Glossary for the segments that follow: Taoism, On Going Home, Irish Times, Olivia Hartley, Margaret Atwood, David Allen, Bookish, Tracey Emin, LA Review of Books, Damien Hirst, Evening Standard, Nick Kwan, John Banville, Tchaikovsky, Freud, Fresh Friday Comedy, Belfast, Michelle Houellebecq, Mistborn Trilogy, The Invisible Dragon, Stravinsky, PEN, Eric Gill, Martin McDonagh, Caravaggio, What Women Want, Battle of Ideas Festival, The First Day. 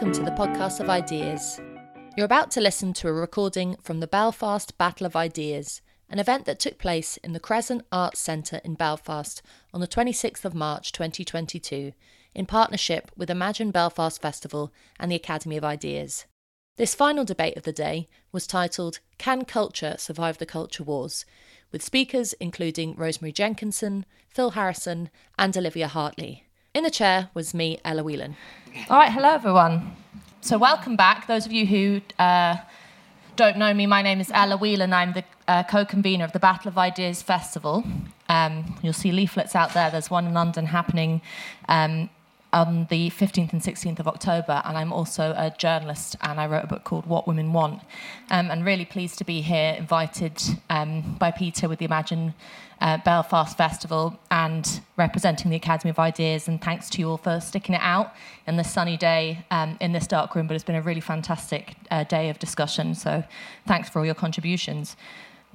welcome to the podcast of Ideas. You're about to listen to a recording from the Belfast Battle of Ideas, an event that took place in the Crescent Arts Centre in Belfast on the 26th of March 2022, in partnership with Imagine Belfast Festival and the Academy of Ideas. This final debate of the day was titled Can Culture Survive the Culture Wars?, with speakers including Rosemary Jenkinson, Phil Harrison and Olivia Hartley. In the chair was me, Ella Whelan. All right, hello everyone. So welcome back. Those of you who don't know me, my name is Ella Whelan. I'm the co-convener of the Battle of Ideas Festival. You'll see leaflets out there. There's one in London happening on the 15th and 16th of October, and I'm also a journalist, and I wrote a book called What Women Want. And really pleased to be here, invited by Peter with the Imagine Belfast Festival and representing the Academy of Ideas, and thanks to you all for sticking it out in this sunny day in this dark room, but it's been a really fantastic day of discussion, so thanks for all your contributions.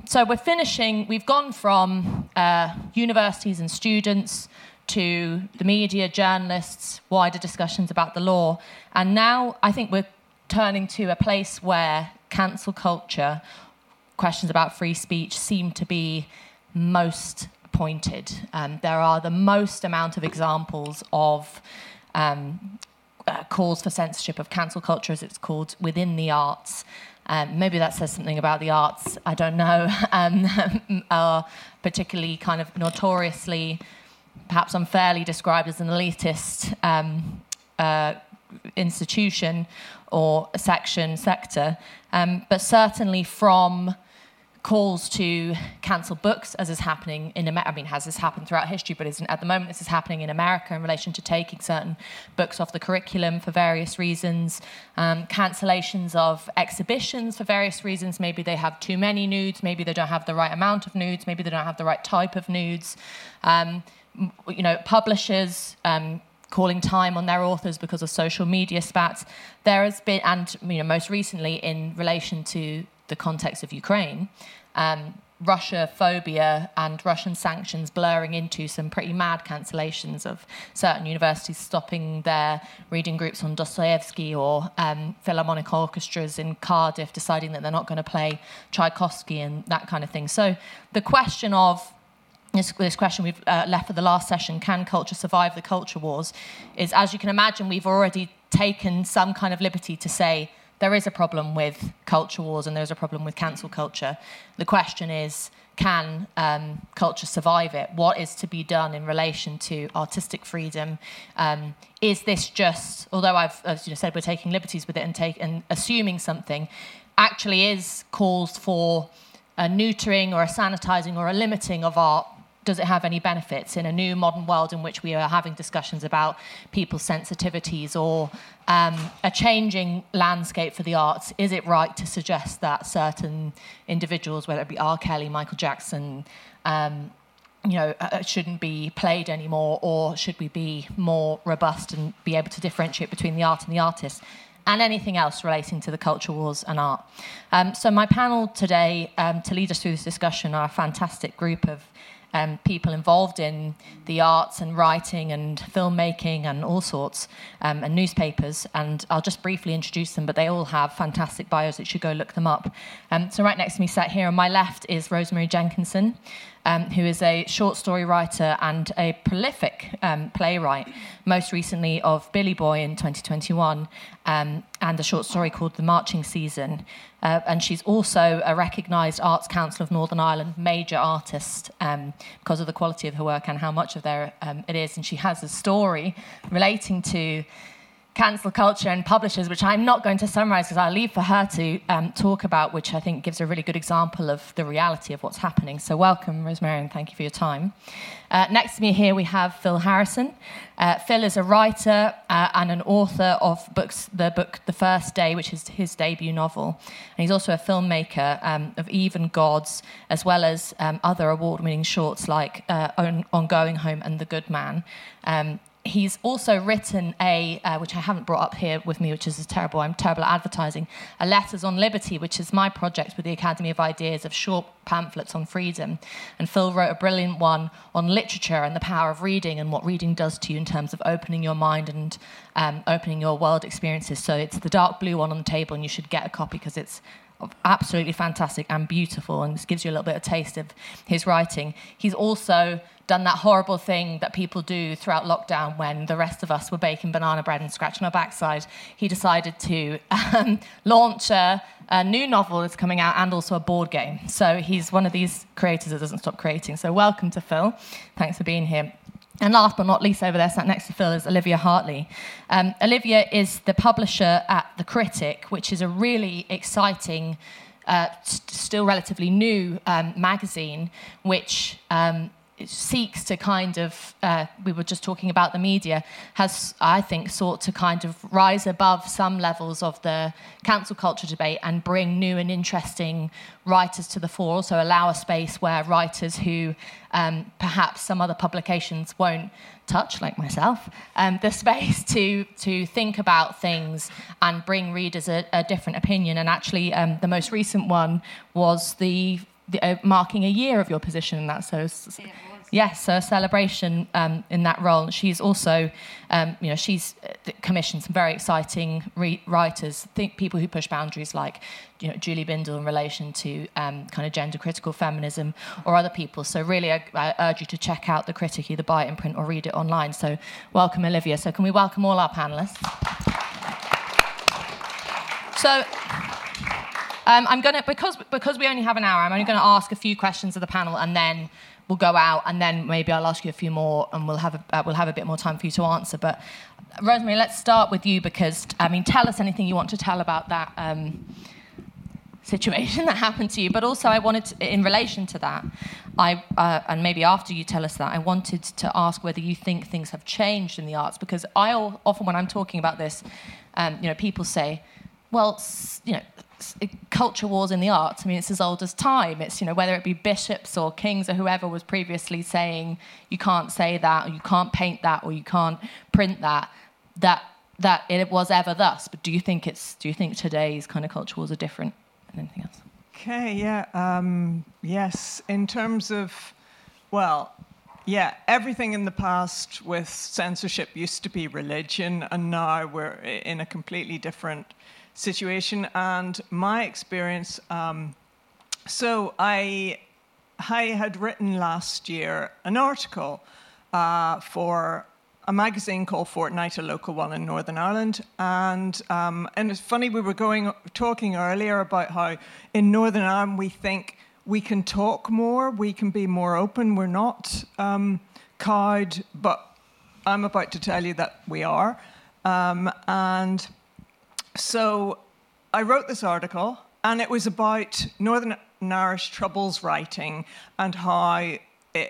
So we're finishing, we've gone from universities and students to the media, journalists, wider discussions about the law. And now I think we're turning to a place where cancel culture, questions about free speech seem to be most pointed. There are the most amount of examples of calls for censorship, of cancel culture as it's called, within the arts. Maybe that says something about the arts, I don't know, are particularly kind of notoriously, perhaps unfairly described as an elitist institution or sector, but certainly from calls to cancel books, as is happening in America. I mean, has this happened throughout history, but isn't at the moment. This is happening in America in relation to taking certain books off the curriculum for various reasons, cancellations of exhibitions for various reasons. Maybe they have too many nudes, maybe they don't have the right amount of nudes, maybe they don't have the right type of nudes. You know, publishers calling time on their authors because of social media spats. There has been, and you know, most recently in relation to the context of Ukraine, Russia phobia and Russian sanctions blurring into some pretty mad cancellations of certain universities stopping their reading groups on Dostoevsky, or philharmonic orchestras in Cardiff deciding that they're not going to play Tchaikovsky and that kind of thing. So the question of this question we've left for the last session, can culture survive the culture wars, is, as you can imagine, we've already taken some kind of liberty to say there is a problem with culture wars and there's a problem with cancel culture. The question is, can culture survive it? What is to be done in relation to artistic freedom? Is this just, although I've, as you said, we're taking liberties with it and assuming something, actually is calls for a neutering or a sanitizing or a limiting of art? Does it have any benefits in a new modern world in which we are having discussions about people's sensitivities or a changing landscape for the arts? Is it right to suggest that certain individuals, whether it be R. Kelly, Michael Jackson, shouldn't be played anymore, or should we be more robust and be able to differentiate between the art and the artist? And anything else relating to the culture wars and art. So my panel today, to lead us through this discussion, are a fantastic group of people involved in the arts and writing and filmmaking and all sorts, and newspapers, and I'll just briefly introduce them, but they all have fantastic bios that you should go look them up. So right next to me, sat here on my left, is Rosemary Jenkinson, who is a short story writer and a prolific playwright, most recently of Billy Boy in 2021, and a short story called The Marching Season. And she's also a recognised Arts Council of Northern Ireland major artist because of the quality of her work and how much of there it is. And she has a story relating to cancel culture and publishers, which I'm not going to summarise because I'll leave for her to talk about, which I think gives a really good example of the reality of what's happening. So welcome, Rosemary, and thank you for your time. Next to me here we have Phil Harrison. Phil is a writer and an author of the book The First Day, which is his debut novel. And he's also a filmmaker of Even Gods, as well as other award-winning shorts like On Going Home and The Good Man. He's also written a, which I haven't brought up here with me, which is I'm terrible at advertising, a Letters on Liberty, which is my project with the Academy of Ideas of short pamphlets on freedom. And Phil wrote a brilliant one on literature and the power of reading and what reading does to you in terms of opening your mind and opening your world experiences. So it's the dark blue one on the table, and you should get a copy because it's absolutely fantastic and beautiful, and this gives you a little bit of taste of his writing. He's also done that horrible thing that people do throughout lockdown when the rest of us were baking banana bread and scratching our backside. He decided to launch a new novel that's coming out and also a board game. So he's one of these creators that doesn't stop creating. So welcome to Phil. Thanks for being here. And last but not least, over there, sat next to Phil, is Olivia Hartley. Olivia is the publisher at The Critic, which is a really exciting, still relatively new magazine, which seeks to kind of, we were just talking about the media, has, I think, sought to kind of rise above some levels of the cancel culture debate and bring new and interesting writers to the fore, also allow a space where writers who perhaps some other publications won't touch, like myself, the space to think about things and bring readers a different opinion. And actually, the most recent one was marking a year of your position in that. So a celebration in that role. She's also, she's commissioned some very exciting writers, people who push boundaries, like Julie Bindel in relation to kind of gender critical feminism or other people. So really, I urge you to check out The Critic, either buy it in print or read it online. So welcome, Olivia. So can we welcome all our panellists? So I'm going to, because we only have an hour, I'm only going to ask a few questions of the panel, and then we'll go out, and then maybe I'll ask you a few more, and we'll have a bit more time for you to answer. But Rosemary, let's start with you, because tell us anything you want to tell about that situation that happened to you. But also, I wanted to, in relation to that, and maybe after you tell us that, I wanted to ask whether you think things have changed in the arts, because I often, when I'm talking about this, people say, well, culture wars in the arts, it's as old as time. It's, whether it be bishops or kings or whoever was previously saying you can't say that, or you can't paint that, or you can't print that it was ever thus. But do you think today's kind of culture wars are different than anything else? Okay, yeah. Yes, in terms of, everything in the past with censorship used to be religion, and now we're in a completely different situation. And my experience, I had written last year an article for a magazine called Fortnight, a local one in Northern Ireland, and it's funny, we were talking earlier about how in Northern Ireland we think we can talk more, we can be more open, we're not cowed, but I'm about to tell you that we are, and so I wrote this article, and it was about Northern Irish Troubles writing and how there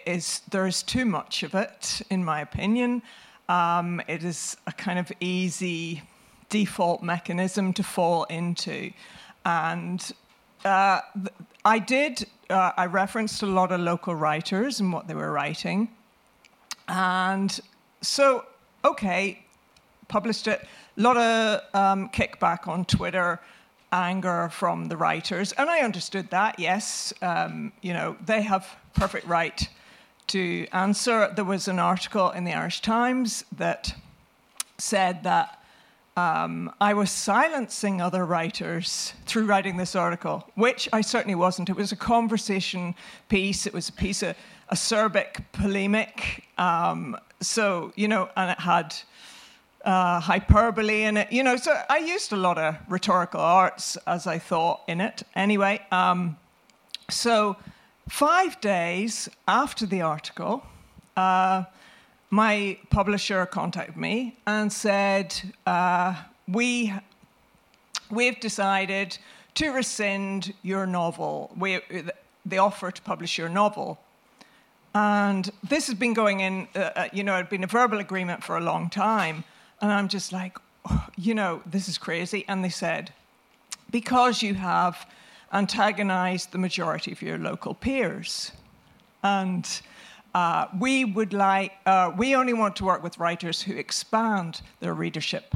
is too much of it, in my opinion. It is a kind of easy default mechanism to fall into. And I referenced a lot of local writers and what they were writing. And so, published it. A lot of kickback on Twitter, anger from the writers. And I understood that, yes. They have perfect right to answer. There was an article in the Irish Times that said that I was silencing other writers through writing this article, which I certainly wasn't. It was a conversation piece. It was a piece of acerbic polemic. And it had hyperbole in it, so I used a lot of rhetorical arts, as I thought, in it. Anyway, so 5 days after the article, my publisher contacted me and said, we've decided to rescind your novel, the offer to publish your novel. And this had been going in, it had been a verbal agreement for a long time. And I'm just like, this is crazy. And they said, because you have antagonized the majority of your local peers. And We only want to work with writers who expand their readership.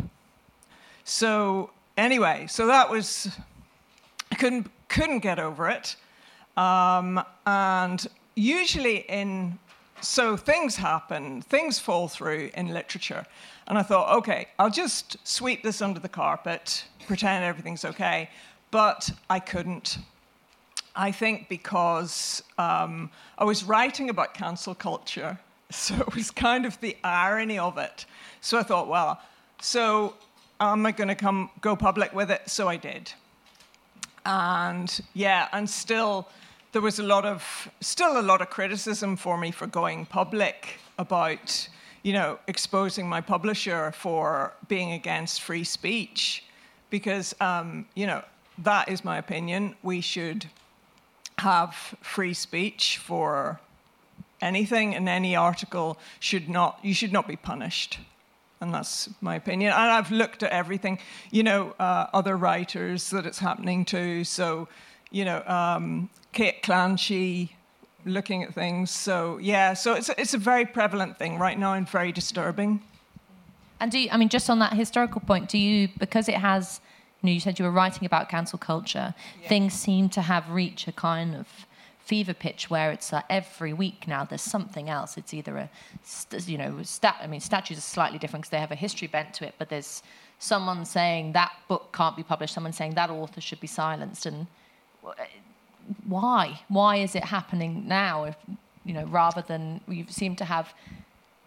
So anyway, so that was, I couldn't get over it. And usually so things happen, things fall through in literature. And I thought, okay, I'll just sweep this under the carpet, pretend everything's okay. But I couldn't. I think because I was writing about cancel culture, so it was kind of the irony of it. So I thought, well, so am I going to go public with it? So I did. And yeah, and still there was a lot of criticism for me for going public about, you know, exposing my publisher for being against free speech, because you know, that is my opinion. We should have free speech for anything, and any article should not be punished. And that's my opinion. And I've looked at everything, you know, other writers that it's happening to. So, you know, Kate Clanchy, looking at things. So yeah, so it's a very prevalent thing right now and very disturbing. And just on that historical point, because it has, you know, you said you were writing about cancel culture. Yeah. Things seem to have reached a kind of fever pitch where it's every week now there's something else. It's either statues are slightly different because they have a history bent to it, but there's someone saying that book can't be published, someone saying that author should be silenced. And why is it happening now? If, you know, rather than, you seem to have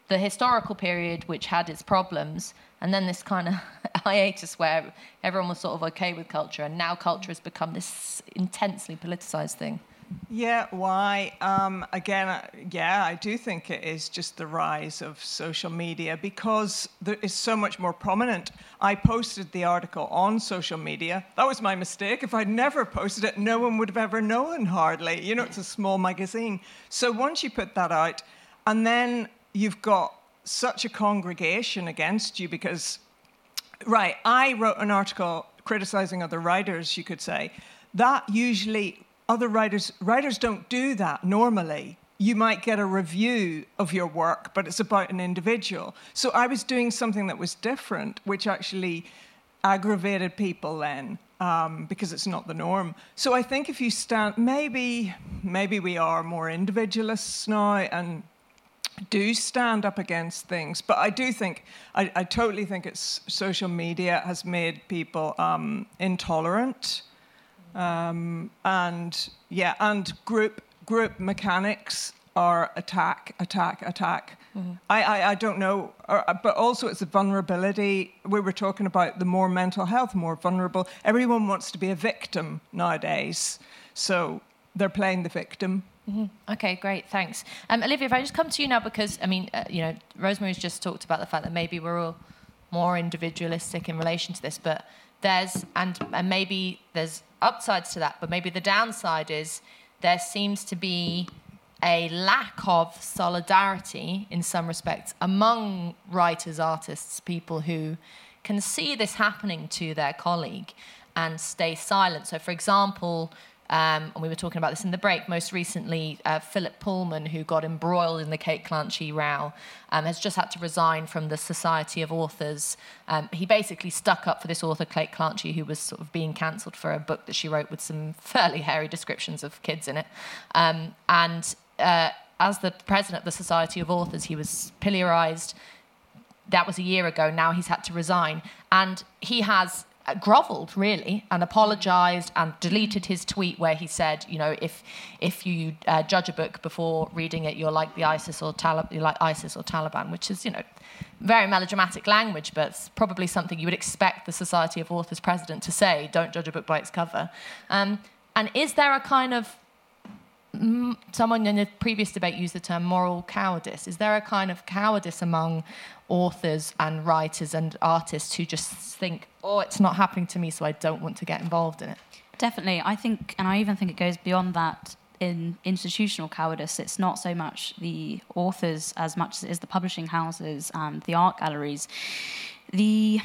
the historical period which had its problems, and then this kind of hiatus where everyone was sort of okay with culture, and now culture has become this intensely politicized thing. Yeah, why? I do think it is just the rise of social media, because it's so much more prominent. I posted the article on social media. That was my mistake. If I'd never posted it, no one would have ever known, hardly. You know, it's a small magazine. So once you put that out, and then you've got such a congregation against you because, right, I wrote an article criticizing other writers, you could say. That usually, other writers don't do that normally. You might get a review of your work, but it's about an individual. So I was doing something that was different, which actually aggravated people then, because it's not the norm. So I think if you stand, maybe we are more individualists now, and do stand up against things. But I do think, I totally think it's social media has made people intolerant. And group mechanics are attack. Mm-hmm. I don't know, but also it's the vulnerability. We were talking about the more mental health, more vulnerable. Everyone wants to be a victim nowadays. So they're playing the victim. Mm-hmm. Okay, great, thanks. Olivia, if I just come to you now, because, I mean, you know, Rosemary's just talked about the fact that maybe we're all more individualistic in relation to this, but maybe there's upsides to that, but maybe the downside is there seems to be a lack of solidarity in some respects among writers, artists, people who can see this happening to their colleague and stay silent. So, for example, and we were talking about this in the break, most recently, Philip Pullman, who got embroiled in the Kate Clanchy row, has just had to resign from the Society of Authors. He basically stuck up for this author, Kate Clanchy, who was sort of being cancelled for a book that she wrote with some fairly hairy descriptions of kids in it. As the president of the Society of Authors, he was pillorized. That was a year ago. Now he's had to resign. And he has groveled, really, and apologised and deleted his tweet where he said, you know, if you judge a book before reading it, you're like ISIS or Taliban, which is, you know, very melodramatic language, but it's probably something you would expect the Society of Authors president to say. Don't judge a book by its cover. And is there a kind of, someone in a previous debate used the term moral cowardice. Is there a kind of cowardice among authors and writers and artists who just think, oh, it's not happening to me, so I don't want to get involved in it? Definitely. I think, and I even think it goes beyond that in institutional cowardice. It's not so much the authors as much as it is the publishing houses and the art galleries. the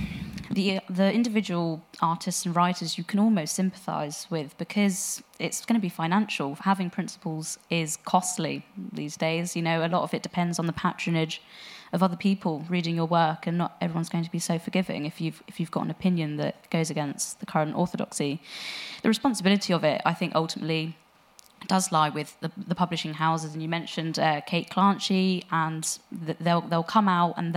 individual artists and writers you can almost sympathise with, because it's going to be financial. Having principles is costly these days. You know, a lot of it depends on the patronage of other people reading your work, and not everyone's going to be so forgiving if you've got an opinion that goes against the current orthodoxy. The responsibility of it, I think, ultimately does lie with the publishing houses. And you mentioned Kate Clanchy, and they'll come out and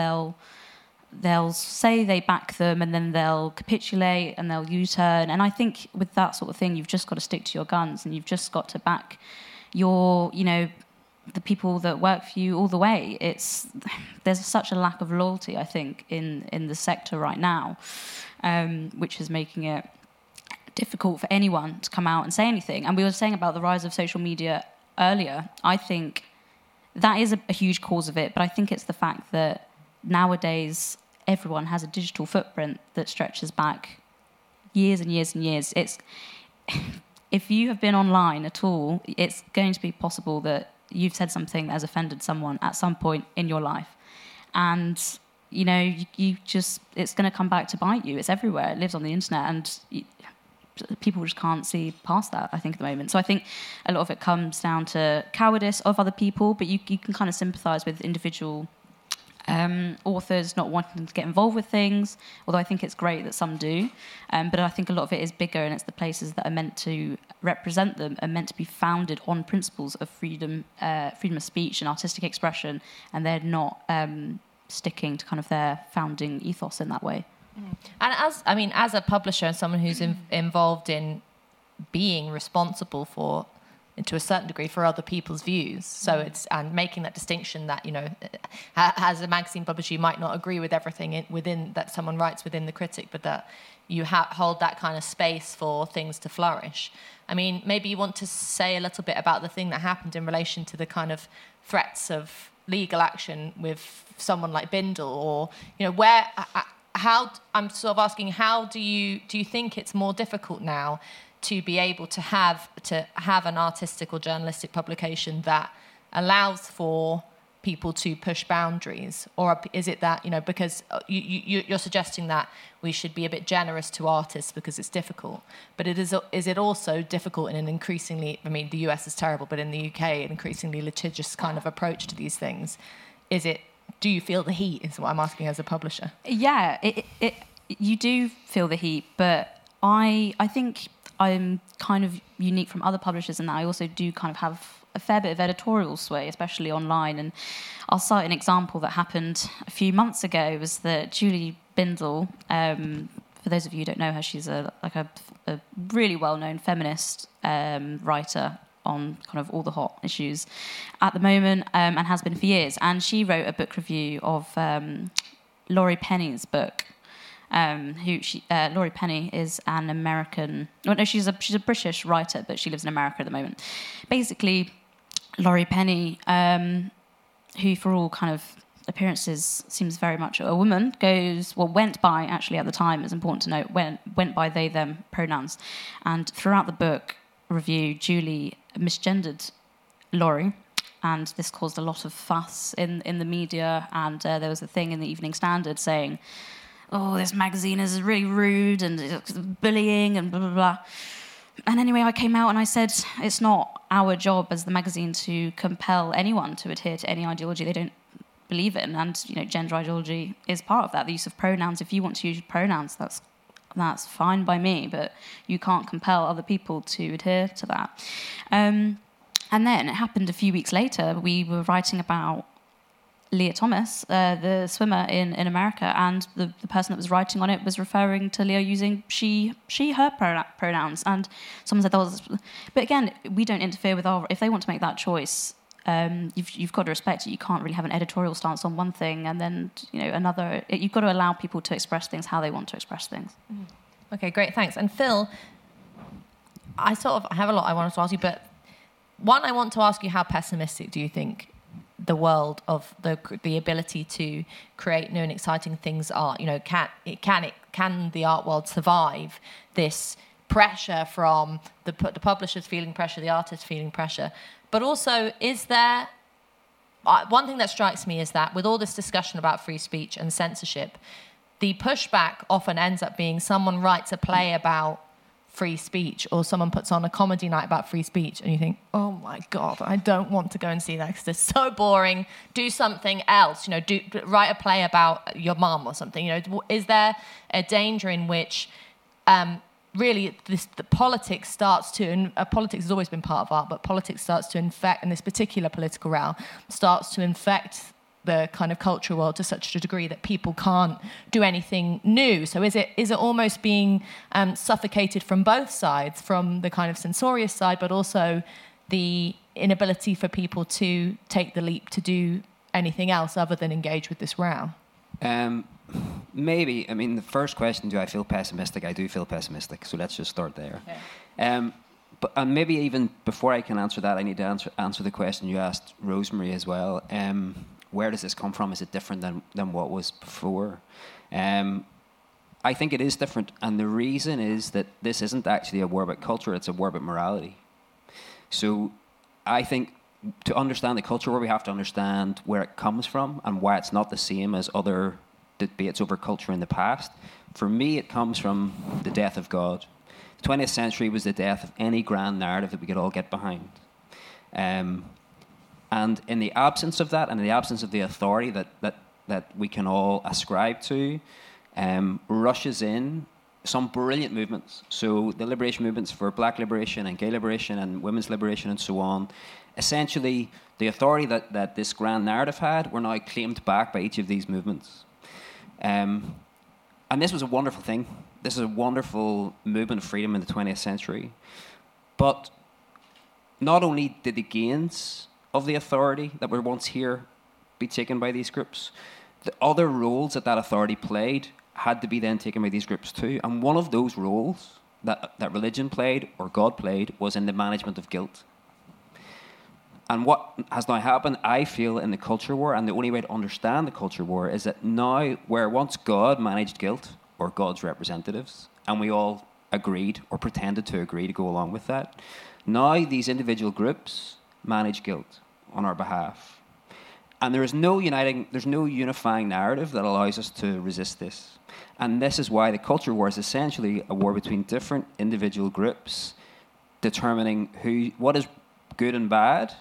they'll say they back them, and then they'll capitulate and they'll U-turn. And I think with that sort of thing, you've just got to stick to your guns, and you've just got to back your, you know, the people that work for you all the way. There's such a lack of loyalty, I think, in the sector right now, which is making it difficult for anyone to come out and say anything. And we were saying about the rise of social media earlier. I think that is a huge cause of it, but I think it's the fact that nowadays, everyone has a digital footprint that stretches back years and years and years. If you have been online at all, it's going to be possible that you've said something that has offended someone at some point in your life. And, you know, it's going to come back to bite you. It's everywhere. It lives on the internet, and people just can't see past that, I think, at the moment. So I think a lot of it comes down to cowardice of other people, but you can kind of sympathise with individual authors not wanting to get involved with things, although I think it's great that some do, but I think a lot of it is bigger, and it's the places that are meant to represent them are meant to be founded on principles of freedom of speech and artistic expression, and they're not sticking to kind of their founding ethos in that way. And as a publisher and someone who's involved in being responsible for, to a certain degree, for other people's views. So it's, and making that distinction that, you know, as a magazine publisher, you might not agree with everything within that someone writes within The Critic, but that you hold that kind of space for things to flourish. I mean, maybe you want to say a little bit about the thing that happened in relation to the kind of threats of legal action with someone like Bindel, or, you know, I'm sort of asking, how do you think it's more difficult now to be able to have an artistic or journalistic publication that allows for people to push boundaries? Or is it that, you know, because you're suggesting that we should be a bit generous to artists because it's difficult, but is it also difficult in an increasingly, I mean, the US is terrible, but in the UK, an increasingly litigious kind of approach to these things? Is it, do you feel the heat, is what I'm asking as a publisher? Yeah, it you do feel the heat, but I think I'm kind of unique from other publishers in that I also do kind of have a fair bit of editorial sway, especially online. And I'll cite an example that happened a few months ago, was that Julie Bindel, for those of you who don't know her, she's a really well-known feminist writer on kind of all the hot issues at the moment, and has been for years. And she wrote a book review of Laurie Penny's book. Laurie Penny is an American. Well, no, she's a British writer, but she lives in America at the moment. Basically, Laurie Penny, who for all kind of appearances seems very much a woman, went by, actually at the time, it's important to note, went by they them pronouns, and throughout the book review, Julie misgendered Laurie. And this caused a lot of fuss in the media, and there was a thing in the Evening Standard saying, "Oh, this magazine is really rude and it's bullying and blah, blah, blah." And anyway, I came out and I said, it's not our job as the magazine to compel anyone to adhere to any ideology they don't believe in. And, you know, gender ideology is part of that, the use of pronouns. If you want to use pronouns, that's fine by me, but you can't compel other people to adhere to that. And then it happened a few weeks later. We were writing about Leah Thomas, the swimmer in America, and the person that was writing on it was referring to Leah using she/her pronouns. And someone said, but again, we don't interfere with if they want to make that choice, you've got to respect it. You can't really have an editorial stance on one thing and then, you know, another. You've got to allow people to express things how they want to express things. Okay, great, thanks. And Phil, I have a lot I wanted to ask you, but one, I want to ask you, how pessimistic do you think the world of the ability to create new and exciting things are? You know, can the art world survive this pressure from the publishers feeling pressure, the artists feeling pressure? But also, is there one thing that strikes me is that with all this discussion about free speech and censorship, the pushback often ends up being someone writes a play about free speech, or someone puts on a comedy night about free speech, and you think, oh my God, I don't want to go and see that because it's so boring. Do something else, you know, write a play about your mum or something. You know, is there a danger in which really the politics starts to, and politics has always been part of art, but politics starts to infect, and this particular political row starts to infect the kind of cultural world to such a degree that people can't do anything new. So is it almost being suffocated from both sides, from the kind of censorious side, but also the inability for people to take the leap to do anything else other than engage with this row? Maybe. I mean, the first question, do I feel pessimistic? I do feel pessimistic. So let's just start there. Okay. But maybe even before I can answer that, I need to answer the question you asked Rosemary as well. Where does this come from? Is it different than what was before? I think it is different, and the reason is that this isn't actually a war about culture, it's a war about morality. So I think to understand the culture war, we have to understand where it comes from and why it's not the same as other debates over culture in the past. For me, it comes from the death of God. The 20th century was the death of any grand narrative that we could all get behind. And in the absence of that, and in the absence of the authority that we can all ascribe to, rushes in some brilliant movements. So the liberation movements for black liberation and gay liberation and women's liberation and so on. Essentially, the authority that this grand narrative had were now claimed back by each of these movements. And this was a wonderful thing. This is a wonderful movement of freedom in the 20th century. But not only did the gains of the authority that were once here be taken by these groups, the other roles that authority played had to be then taken by these groups too. And one of those roles that religion played, or God played, was in the management of guilt. And what has now happened, I feel, in the culture war, and the only way to understand the culture war, is that now, where once God managed guilt, or God's representatives, and we all agreed, or pretended to agree to go along with that, now these individual groups manage guilt on our behalf. And there's no unifying narrative that allows us to resist this. And this is why the culture war is essentially a war between different individual groups determining what is good and bad,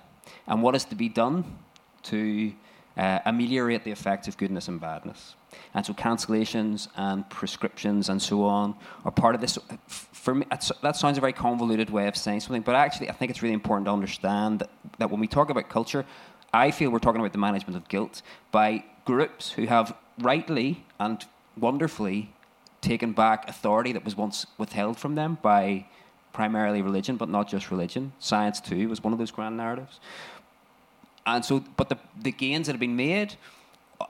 and what is to be done to ameliorate the effects of goodness and badness. And so cancellations and prescriptions and so on are part of this. For me, that sounds a very convoluted way of saying something, but actually I think it's really important to understand that when we talk about culture, I feel we're talking about the management of guilt by groups who have rightly and wonderfully taken back authority that was once withheld from them by primarily religion, but not just religion. Science too was one of those grand narratives. And so, but the gains that have been made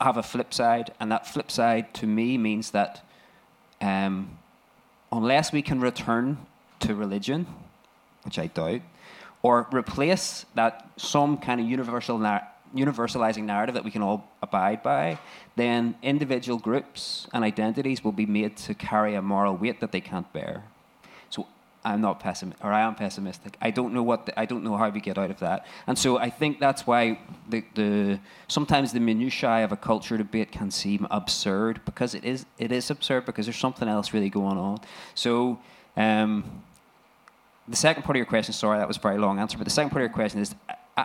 have a flip side, and that flip side to me means that unless we can return to religion, which I doubt, or replace that some kind of universalizing narrative that we can all abide by, then individual groups and identities will be made to carry a moral weight that they can't bear. So I am pessimistic. I don't know how we get out of that. And so I think that's why sometimes the minutiae of a culture debate can seem absurd, because it is absurd, because there's something else really going on. So the second part of your question, sorry, that was a very long answer, but the second part of your question is,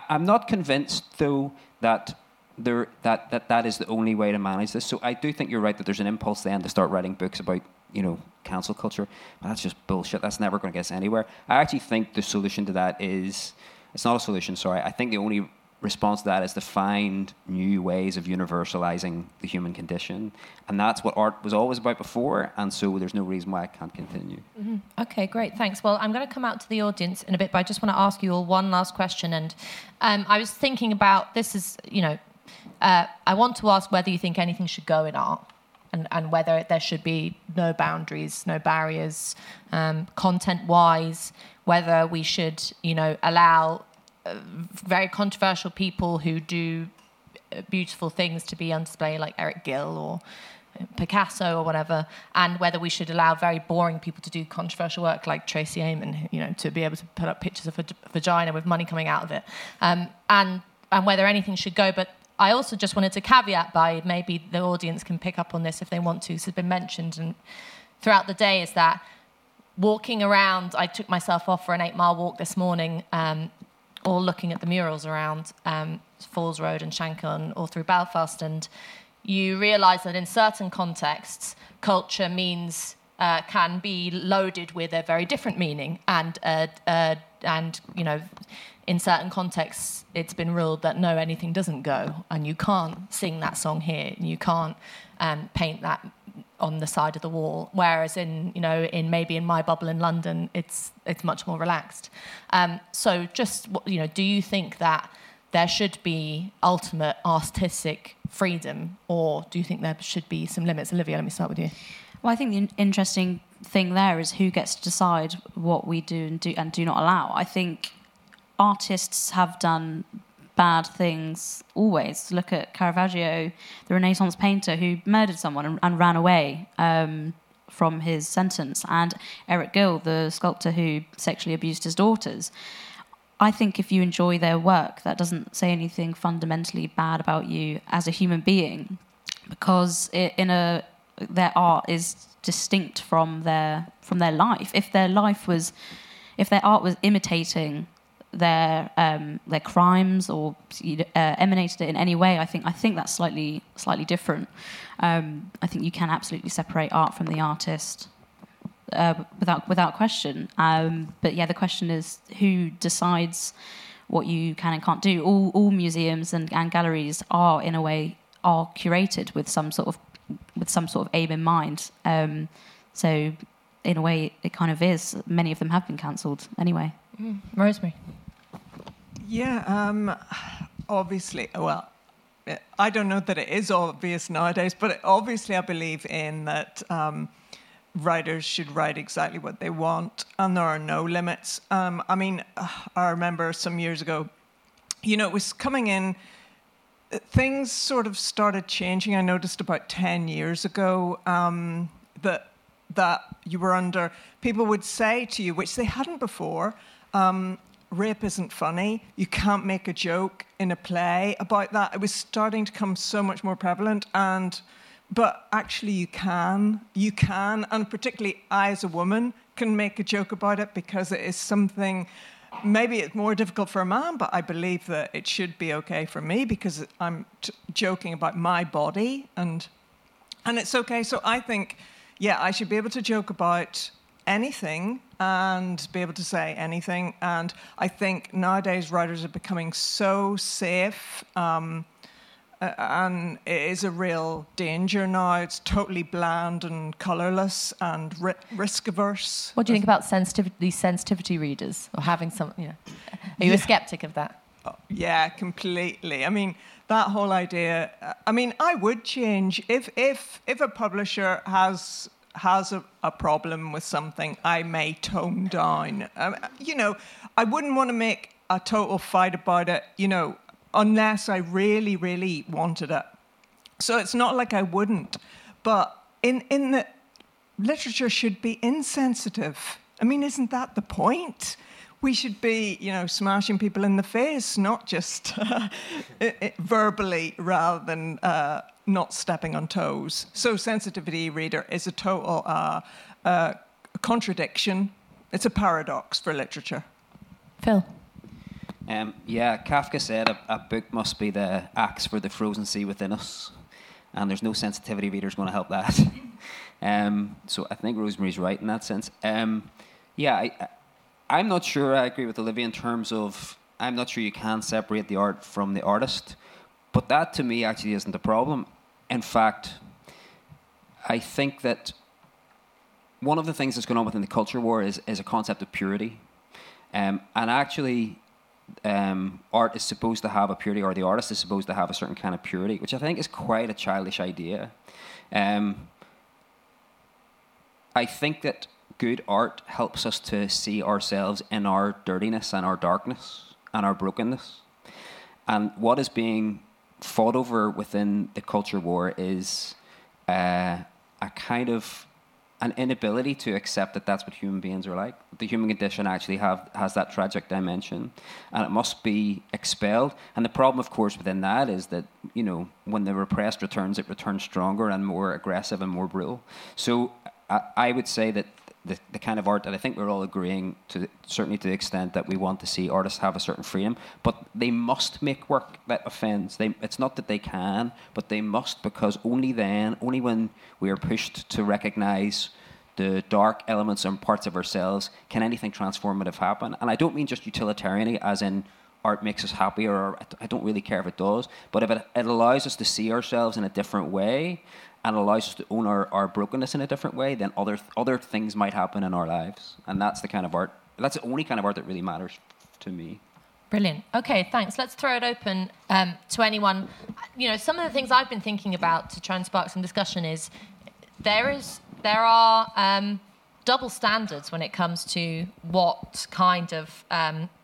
I'm not convinced, though, that is the only way to manage this. So I do think you're right that there's an impulse then to start writing books about, cancel culture. But that's just bullshit. That's never going to get us anywhere. I actually think the solution to that is... It's not a solution, sorry. I think the only response to that is to find new ways of universalizing the human condition. And that's what art was always about before, and so there's no reason why I can't continue. Mm-hmm. Okay, great, thanks. Well, I'm going to come out to the audience in a bit, but I just want to ask you all one last question. And I was thinking about... I want to ask whether you think anything should go in art, and whether there should be no boundaries, no barriers, content-wise, whether we should, allow very controversial people who do beautiful things to be on display, like Eric Gill or Picasso or whatever, and whether we should allow very boring people to do controversial work like Tracey Emin, to be able to put up pictures of a vagina with money coming out of it, and whether anything should go. But I also just wanted to caveat by, maybe the audience can pick up on this if they want to, so it's been mentioned and throughout the day, is that walking around, I took myself off for an 8-mile walk this morning, all looking at the murals around Falls Road and Shankill, all through Belfast, and you realise that in certain contexts, culture means can be loaded with a very different meaning, and you know, in certain contexts, it's been ruled that no, anything doesn't go, and you can't sing that song here, and you can't paint that on the side of the wall. Whereas in, you know, in maybe in my bubble in London, it's much more relaxed. So just, you know, do you think that there should be ultimate artistic freedom, or do you think there should be some limits? Olivia, let me start with you. Well, I think the interesting thing there is who gets to decide what we do and do not allow. I think artists have done bad things always. Look at Caravaggio, the Renaissance painter who murdered someone and ran away from his sentence, and Eric Gill, the sculptor who sexually abused his daughters. I think if you enjoy their work, that doesn't say anything fundamentally bad about you as a human being, because their art is distinct from their life. If their art was imitating their crimes or emanated it in any way, I think that's slightly different. I think you can absolutely separate art from the artist without question. But yeah, the question is who decides what you can and can't do. All museums and galleries are in a way are curated with some sort of aim in mind. So in a way, it kind of is. Many of them have been cancelled anyway. Rosemary. Yeah, obviously, well, I don't know that it is obvious nowadays, but obviously I believe in that writers should write exactly what they want, and there are no limits. I mean, I remember some years ago, you know, it was coming in, things sort of started changing, I noticed about 10 years ago, that you were under, people would say to you, which they hadn't before, rape isn't funny, you can't make a joke in a play about that. It was starting to come so much more prevalent, but actually you can, and particularly I as a woman can make a joke about it, because it is something, maybe it's more difficult for a man, but I believe that it should be okay for me, because I'm joking about my body, and it's okay. So I think, yeah, I should be able to joke about anything and be able to say anything. And I think nowadays writers are becoming so safe, and it is a real danger now. It's totally bland and colourless and risk-averse. What do you think about sensitivity readers, or having some, you know, are you a sceptic of that? Oh, yeah, completely. I mean, that whole idea, I mean, I would change. If a publisher has a problem with something, I may tone down. You know, I wouldn't want to make a total fight about it, you know, unless I really, really wanted it. So it's not like I wouldn't. But in the literature should be insensitive. I mean, isn't that the point? We should be, you know, smashing people in the face, not just verbally, rather than not stepping on toes. So sensitivity reader is a total contradiction. It's a paradox for literature. Phil? Yeah, Kafka said a book must be the axe for the frozen sea within us, and there's no sensitivity readers going to help that. So I think Rosemary's right in that sense. I'm not sure I agree with Olivia in terms of, I'm not sure you can separate the art from the artist, but that to me actually isn't a problem. In fact, I think that one of the things that's going on within the culture war is a concept of purity. And actually, art is supposed to have a purity, or the artist is supposed to have a certain kind of purity, which I think is quite a childish idea. I think that good art helps us to see ourselves in our dirtiness and our darkness and our brokenness. And what is being fought over within the culture war is a kind of an inability to accept that that's what human beings are like. The human condition actually has that tragic dimension, and it must be expelled. And the problem, of course, within that is that, you know, when the repressed returns, it returns stronger and more aggressive and more brutal. So I would say that the kind of art that I think we're all agreeing to, certainly to the extent that we want to see artists have a certain freedom, but they must make work that offends. It's not that they can, but they must, because only when we are pushed to recognize the dark elements and parts of ourselves can anything transformative happen. And I don't mean just utilitarian as in art makes us happier, or I don't really care if it does, but if it allows us to see ourselves in a different way, and allows us to own our brokenness in a different way, then other things might happen in our lives. And that's the kind of art, that's the only kind of art that really matters to me. Brilliant. Okay, thanks. Let's throw it open to anyone. You know, some of the things I've been thinking about to try and spark some discussion is there are double standards when it comes to what kind of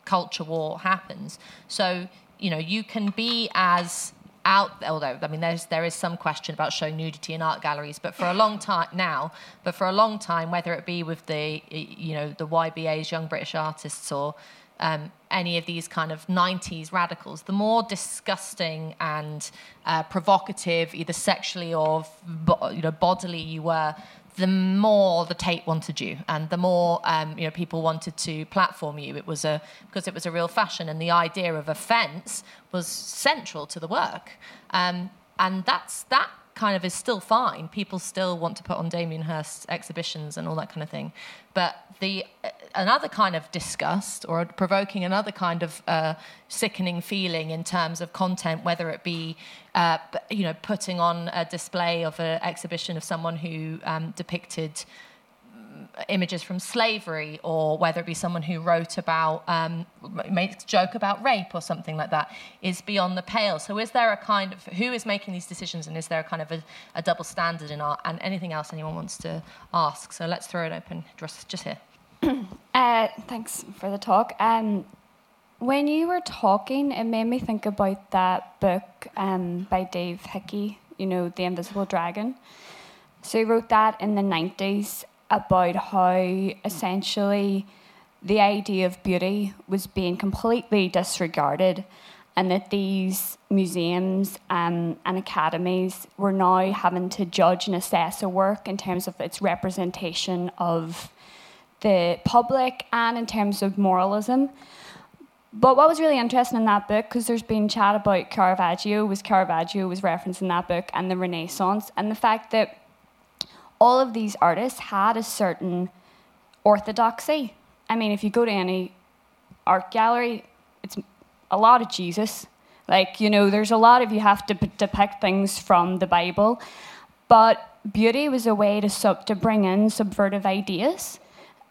culture war happens. So, you know, you can be as out, although I mean there is some question about showing nudity in art galleries, but for a long time, whether it be with the, you know, the YBAs, Young British Artists, or any of these kind of 90s radicals, the more disgusting and provocative, either sexually or, you know, bodily you were, the more the tape wanted you, and the more you know, people wanted to platform you. It was because it was a real fashion, and the idea of offence was central to the work. And that kind of is still fine. People still want to put on Damien Hirst exhibitions and all that kind of thing. But another kind of disgust, or provoking another kind of sickening feeling in terms of content, whether it be you know, putting on a display of an exhibition of someone who depicted images from slavery, or whether it be someone who wrote about makes joke about rape or something like that, is beyond the pale. So is there a kind of, who is making these decisions, and is there a kind of a double standard in art? And anything else anyone wants to ask? So let's throw it open just here. Thanks for the talk. When you were talking, it made me think about that book by Dave Hickey, you know, The Invisible Dragon. So he wrote that in the 90s about how essentially the idea of beauty was being completely disregarded, and that these museums and academies were now having to judge and assess a work in terms of its representation of the public and in terms of moralism. But what was really interesting in that book, because there's been chat about Caravaggio was referenced in that book, and the Renaissance, and the fact that all of these artists had a certain orthodoxy. I mean, if you go to any art gallery, it's a lot of Jesus. Like, you know, there's a lot of, you have to depict things from the Bible. But beauty was a way to bring in subvertive ideas.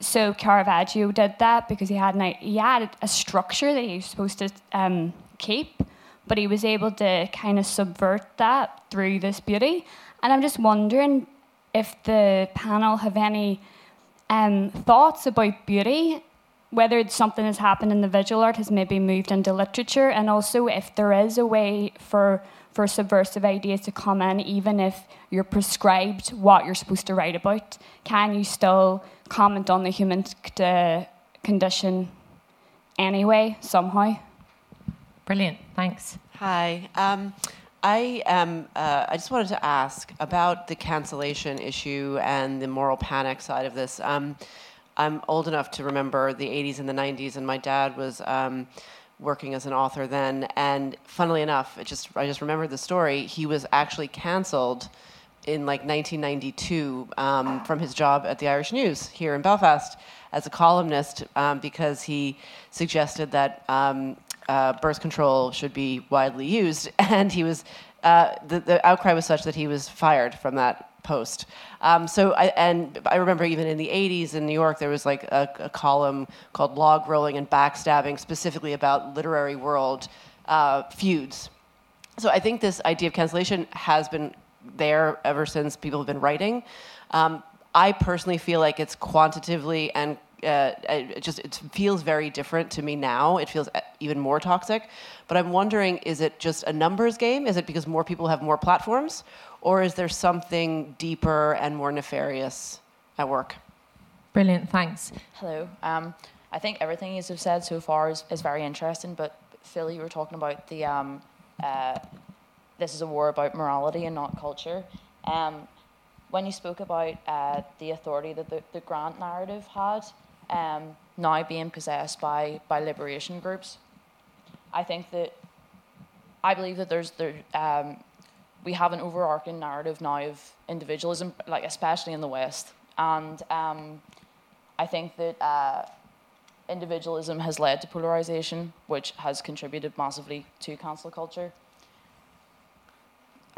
So Caravaggio did that because he had a structure that he was supposed to keep, but he was able to kind of subvert that through this beauty. And I'm just wondering if the panel have any thoughts about beauty, whether it's something that's happened in the visual art has maybe moved into literature, and also if there is a way for subversive ideas to come in, even if you're prescribed what you're supposed to write about. Can you still comment on the human condition anyway, somehow? Brilliant, thanks. Hi. I just wanted to ask about the cancellation issue and the moral panic side of this. I'm old enough to remember the 80s and the 90s, and my dad was working as an author then. And funnily enough, I just remembered the story. He was actually canceled in like 1992 from his job at the Irish News here in Belfast as a columnist because he suggested that birth control should be widely used, and he was the outcry was such that he was fired from that post. I remember even in the 80s in New York there was like a column called Log Rolling and Backstabbing, specifically about literary world feuds. So I think this idea of cancellation has been there ever since people have been writing. I personally feel like it's quantitatively and it feels very different to me now. It feels even more toxic. But I'm wondering, is it just a numbers game? Is it because more people have more platforms? Or is there something deeper and more nefarious at work. Brilliant, thanks. Hello. I think everything you've said so far is very interesting, but Phil, you were talking about the this is a war about morality and not culture. When you spoke about the authority that the Grant narrative had now being possessed by liberation groups, I think that I believe that we have an overarching narrative now of individualism, like especially in the West, and I think that individualism has led to polarization, which has contributed massively to cancel culture.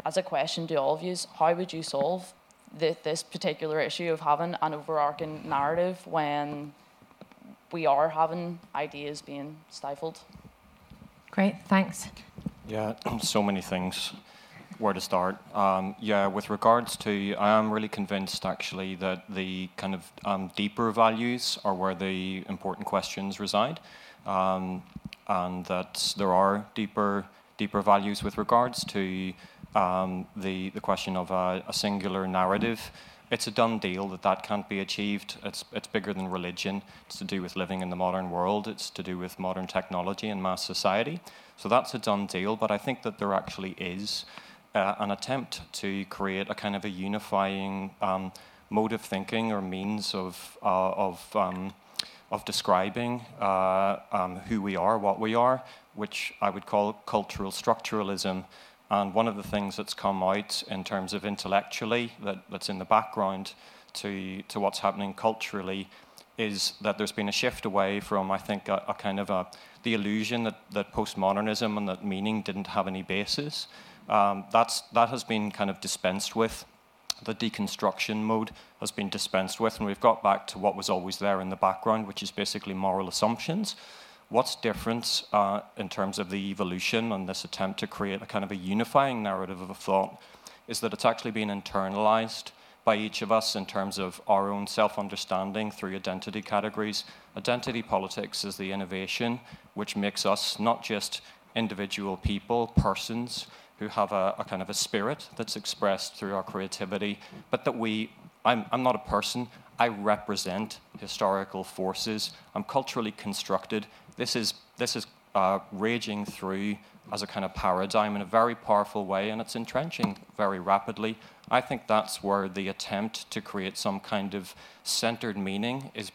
As a question to all of you, how would you solve this particular issue of having an overarching narrative when we are having ideas being stifled? Great, thanks. Yeah, so many things. Where to start? With regards to, I am really convinced actually that the kind of deeper values are where the important questions reside, and that there are deeper values with regards to the question of a singular narrative. It's a done deal that can't be achieved. It's bigger than religion. It's to do with living in the modern world. It's to do with modern technology and mass society. So that's a done deal, but I think that there actually is an attempt to create a kind of a unifying mode of thinking or means of describing who we are, what we are, which I would call cultural structuralism. And one of the things that's come out in terms of intellectually that's in the background to what's happening culturally is that there's been a shift away from, I think, a kind of the illusion that postmodernism and that meaning didn't have any basis. That has been kind of dispensed with. The deconstruction mode has been dispensed with, and we've got back to what was always there in the background, which is basically moral assumptions. What's different in terms of the evolution and this attempt to create a kind of a unifying narrative of a thought is that it's actually been internalized by each of us in terms of our own self-understanding through identity categories. Identity politics is the innovation which makes us not just individual people, persons who have a kind of a spirit that's expressed through our creativity, but that I'm not a person, I represent historical forces, I'm culturally constructed. This is raging through as a kind of paradigm in a very powerful way, and it's entrenching very rapidly. I think that's where the attempt to create some kind of centered meaning is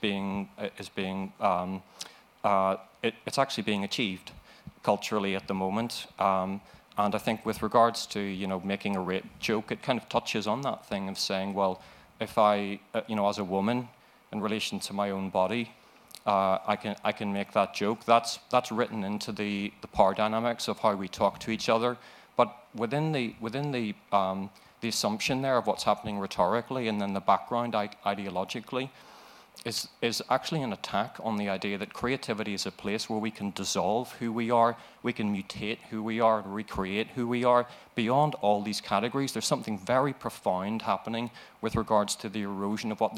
actually being achieved culturally at the moment. And I think with regards to making a rape joke, it kind of touches on that thing of saying, well, if I as a woman in relation to my own body, I can make that joke. That's written into the power dynamics of how we talk to each other, but within the assumption there of what's happening rhetorically and then the background ideologically is actually an attack on the idea that creativity is a place where we can dissolve who we are, we can mutate who we are, and recreate who we are beyond all these categories. There's something very profound happening with regards to the erosion of how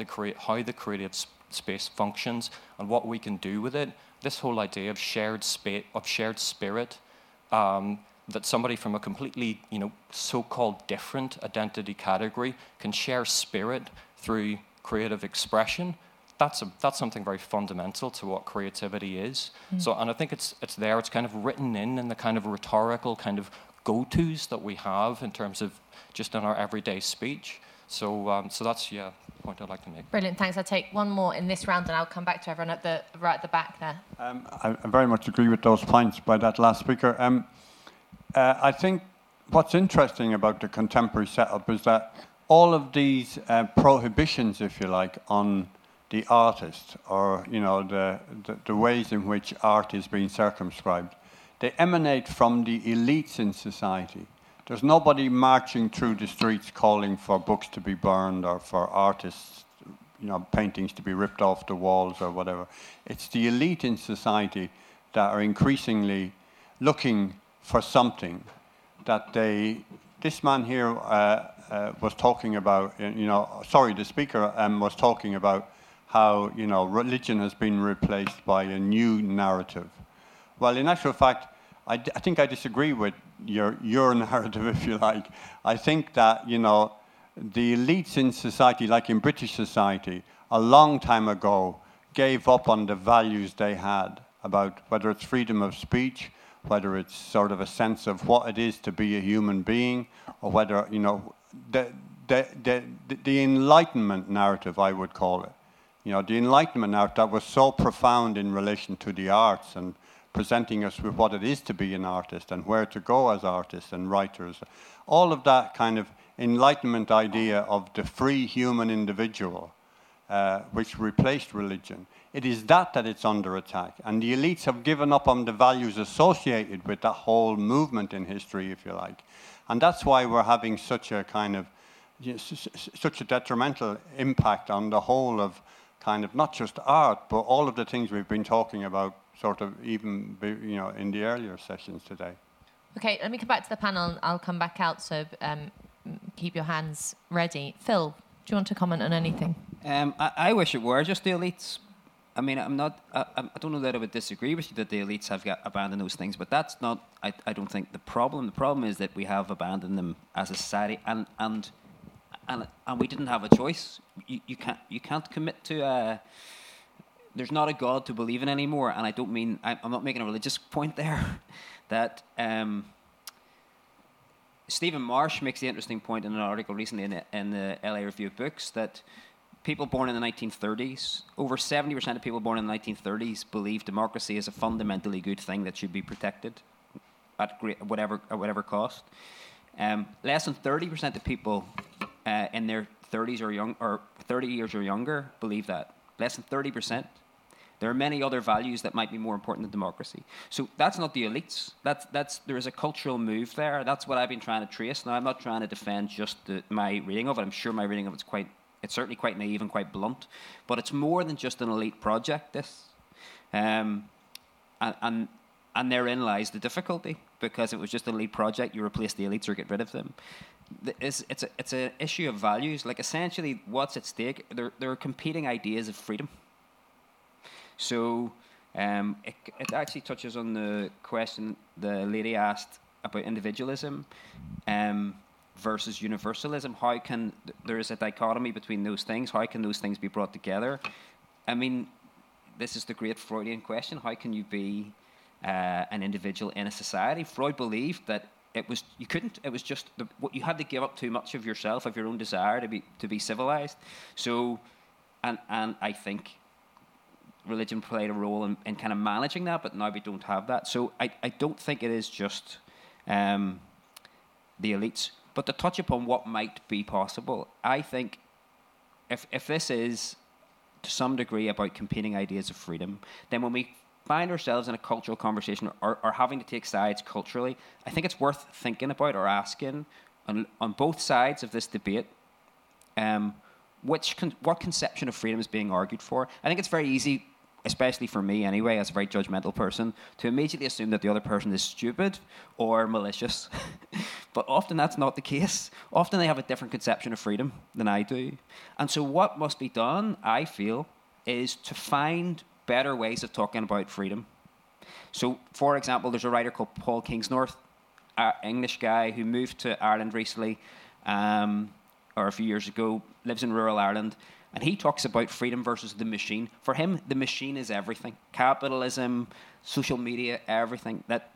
the creative space functions and what we can do with it. This whole idea of shared spirit, that somebody from a completely so-called different identity category can share spirit through creative expression. That's something very fundamental to what creativity is. Mm. So, and I think it's there. It's kind of written in the kind of rhetorical kind of go-tos that we have in terms of just in our everyday speech. So, so that's the point I'd like to make. Brilliant, thanks. I'll take one more in this round, and I'll come back to everyone right at the back there. I very much agree with those points by that last speaker. I think what's interesting about the contemporary setup is that all of these prohibitions, if you like, on the artist, or the ways in which art is being circumscribed, they emanate from the elites in society. There's nobody marching through the streets calling for books to be burned or for artists, paintings to be ripped off the walls or whatever. It's the elite in society that are increasingly looking for something that they. This man here was talking about. The speaker was talking about how religion has been replaced by a new narrative. Well, in actual fact, I think I disagree with your narrative, if you like. I think that the elites in society, like in British society, a long time ago gave up on the values they had about whether it's freedom of speech, whether it's sort of a sense of what it is to be a human being, or whether, you know, the Enlightenment narrative, I would call it. You know, the Enlightenment narrative that was so profound in relation to the arts and presenting us with what it is to be an artist and where to go as artists and writers. All of that kind of Enlightenment idea of the free human individual, which replaced religion. It is that it's under attack. And the elites have given up on the values associated with that whole movement in history, if you like. And that's why we're having such a kind of, you know, such a detrimental impact on the whole of kind of not just art, but all of the things we've been talking about sort of even, you know, in the earlier sessions today. Okay, let me come back to the panel and I'll come back out, so keep your hands ready. Phil, do you want to comment on anything? I wish it were just the elites. I mean, I don't know that I would disagree with you that the elites have abandoned those things, but that's not, I don't think, the problem. The problem is that we have abandoned them as a society, and we didn't have a choice. You can't commit to there's not a God to believe in anymore, and I don't mean, I'm not making a religious point there, that Stephen Marsh makes the interesting point in an article recently in the LA Review of Books that people born in the 1930s, over 70% of people born in the 1930s believe democracy is a fundamentally good thing that should be protected at whatever cost. Less than 30% of people in their 30s or 30 years or younger believe that. Less than 30%. There are many other values that might be more important than democracy. So that's not the elites. There is a cultural move there. That's what I've been trying to trace. Now, I'm not trying to defend just my reading of it. I'm sure my reading of it's quite... It's certainly quite naive and quite blunt, but it's more than just an elite project, this. And therein lies the difficulty, because it was just an elite project, you replace the elites or get rid of them. It's an issue of values. Like, essentially, what's at stake? There are competing ideas of freedom. So it actually touches on the question the lady asked about individualism. Versus universalism. There is a dichotomy between those things. How can those things be brought together? I mean, this is the great Freudian question. How can you be an individual in a society? Freud believed that you had to give up too much of yourself, of your own desire to be civilized. So, and I think religion played a role in kind of managing that, but now we don't have that. So I don't think it is just the elites. But to touch upon what might be possible, I think if this is to some degree about competing ideas of freedom, then when we find ourselves in a cultural conversation or having to take sides culturally, I think it's worth thinking about or asking on both sides of this debate, what conception of freedom is being argued for. I think it's very easy, especially for me anyway, as a very judgmental person, to immediately assume that the other person is stupid or malicious. But often that's not the case. Often they have a different conception of freedom than I do. And so what must be done, I feel, is to find better ways of talking about freedom. So, for example, there's a writer called Paul Kingsnorth, an English guy who moved to Ireland recently, or a few years ago, lives in rural Ireland, and he talks about freedom versus the machine. For him, the machine is everything. Capitalism, social media, everything. That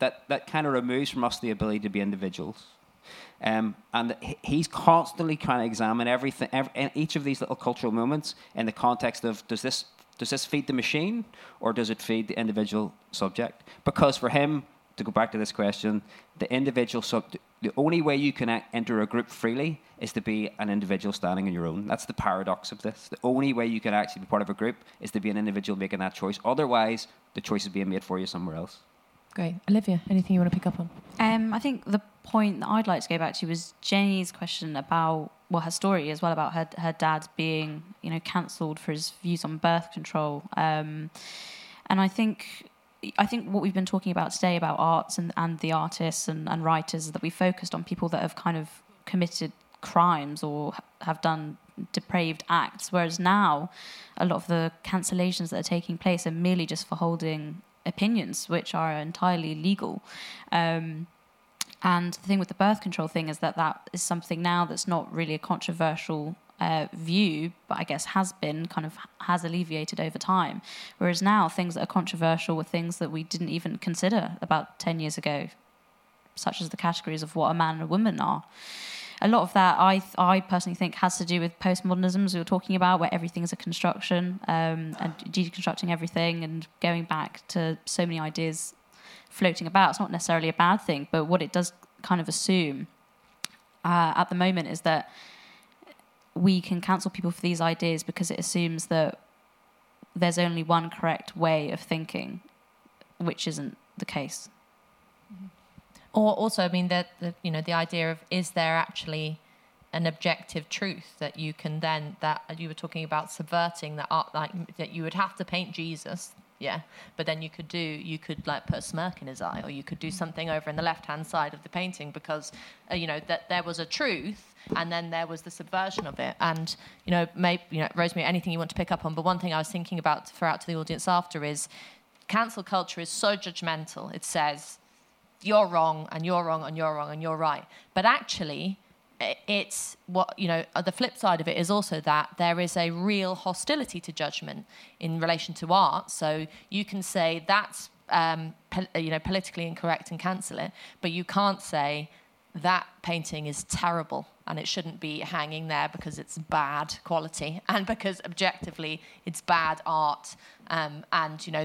kind of removes from us the ability to be individuals. And he's constantly trying to examine everything, each of these little cultural moments in the context of, does this feed the machine or does it feed the individual subject? Because for him, to go back to this question, the only way you can enter a group freely is to be an individual standing on your own. That's the paradox of this. The only way you can actually be part of a group is to be an individual making that choice. Otherwise, the choice is being made for you somewhere else. Great. Olivia, anything you want to pick up on? I think the point that I'd like to go back to was Jenny's question about, well, her story as well, about her dad being, you know, cancelled for his views on birth control. And I think what we've been talking about today about arts and the artists and writers is that we focused on people that have kind of committed crimes or have done depraved acts, whereas now a lot of the cancellations that are taking place are merely just for holding opinions, which are entirely legal. And the thing with the birth control thing is that is something now that's not really a controversial view, but I guess has been kind of has alleviated over time. Whereas now things that are controversial were things that we didn't even consider about 10 years ago, such as the categories of what a man and a woman are. A lot of that, I personally think, has to do with postmodernism, as we were talking about, where everything is a construction, and deconstructing everything and going back to so many ideas floating about. It's not necessarily a bad thing, but what it does kind of assume at the moment is that we can cancel people for these ideas because it assumes that there's only one correct way of thinking, which isn't the case. Mm-hmm. Or also, I mean, the idea of, is there actually an objective truth that you can then, that you were talking about subverting the art, like that you would have to paint Jesus, yeah, but then you could put a smirk in his eye, or you could do something over in the left-hand side of the painting because, that there was a truth and then there was the subversion of it. And, Rosemary, anything you want to pick up on, but one thing I was thinking about for out to the audience after is cancel culture is so judgmental. It says, you're wrong, and you're wrong, and you're wrong, and you're right. But actually, it's what, the flip side of it is also that there is a real hostility to judgment in relation to art. So you can say that's, politically incorrect and cancel it, but you can't say that painting is terrible and it shouldn't be hanging there because it's bad quality and because objectively it's bad art, and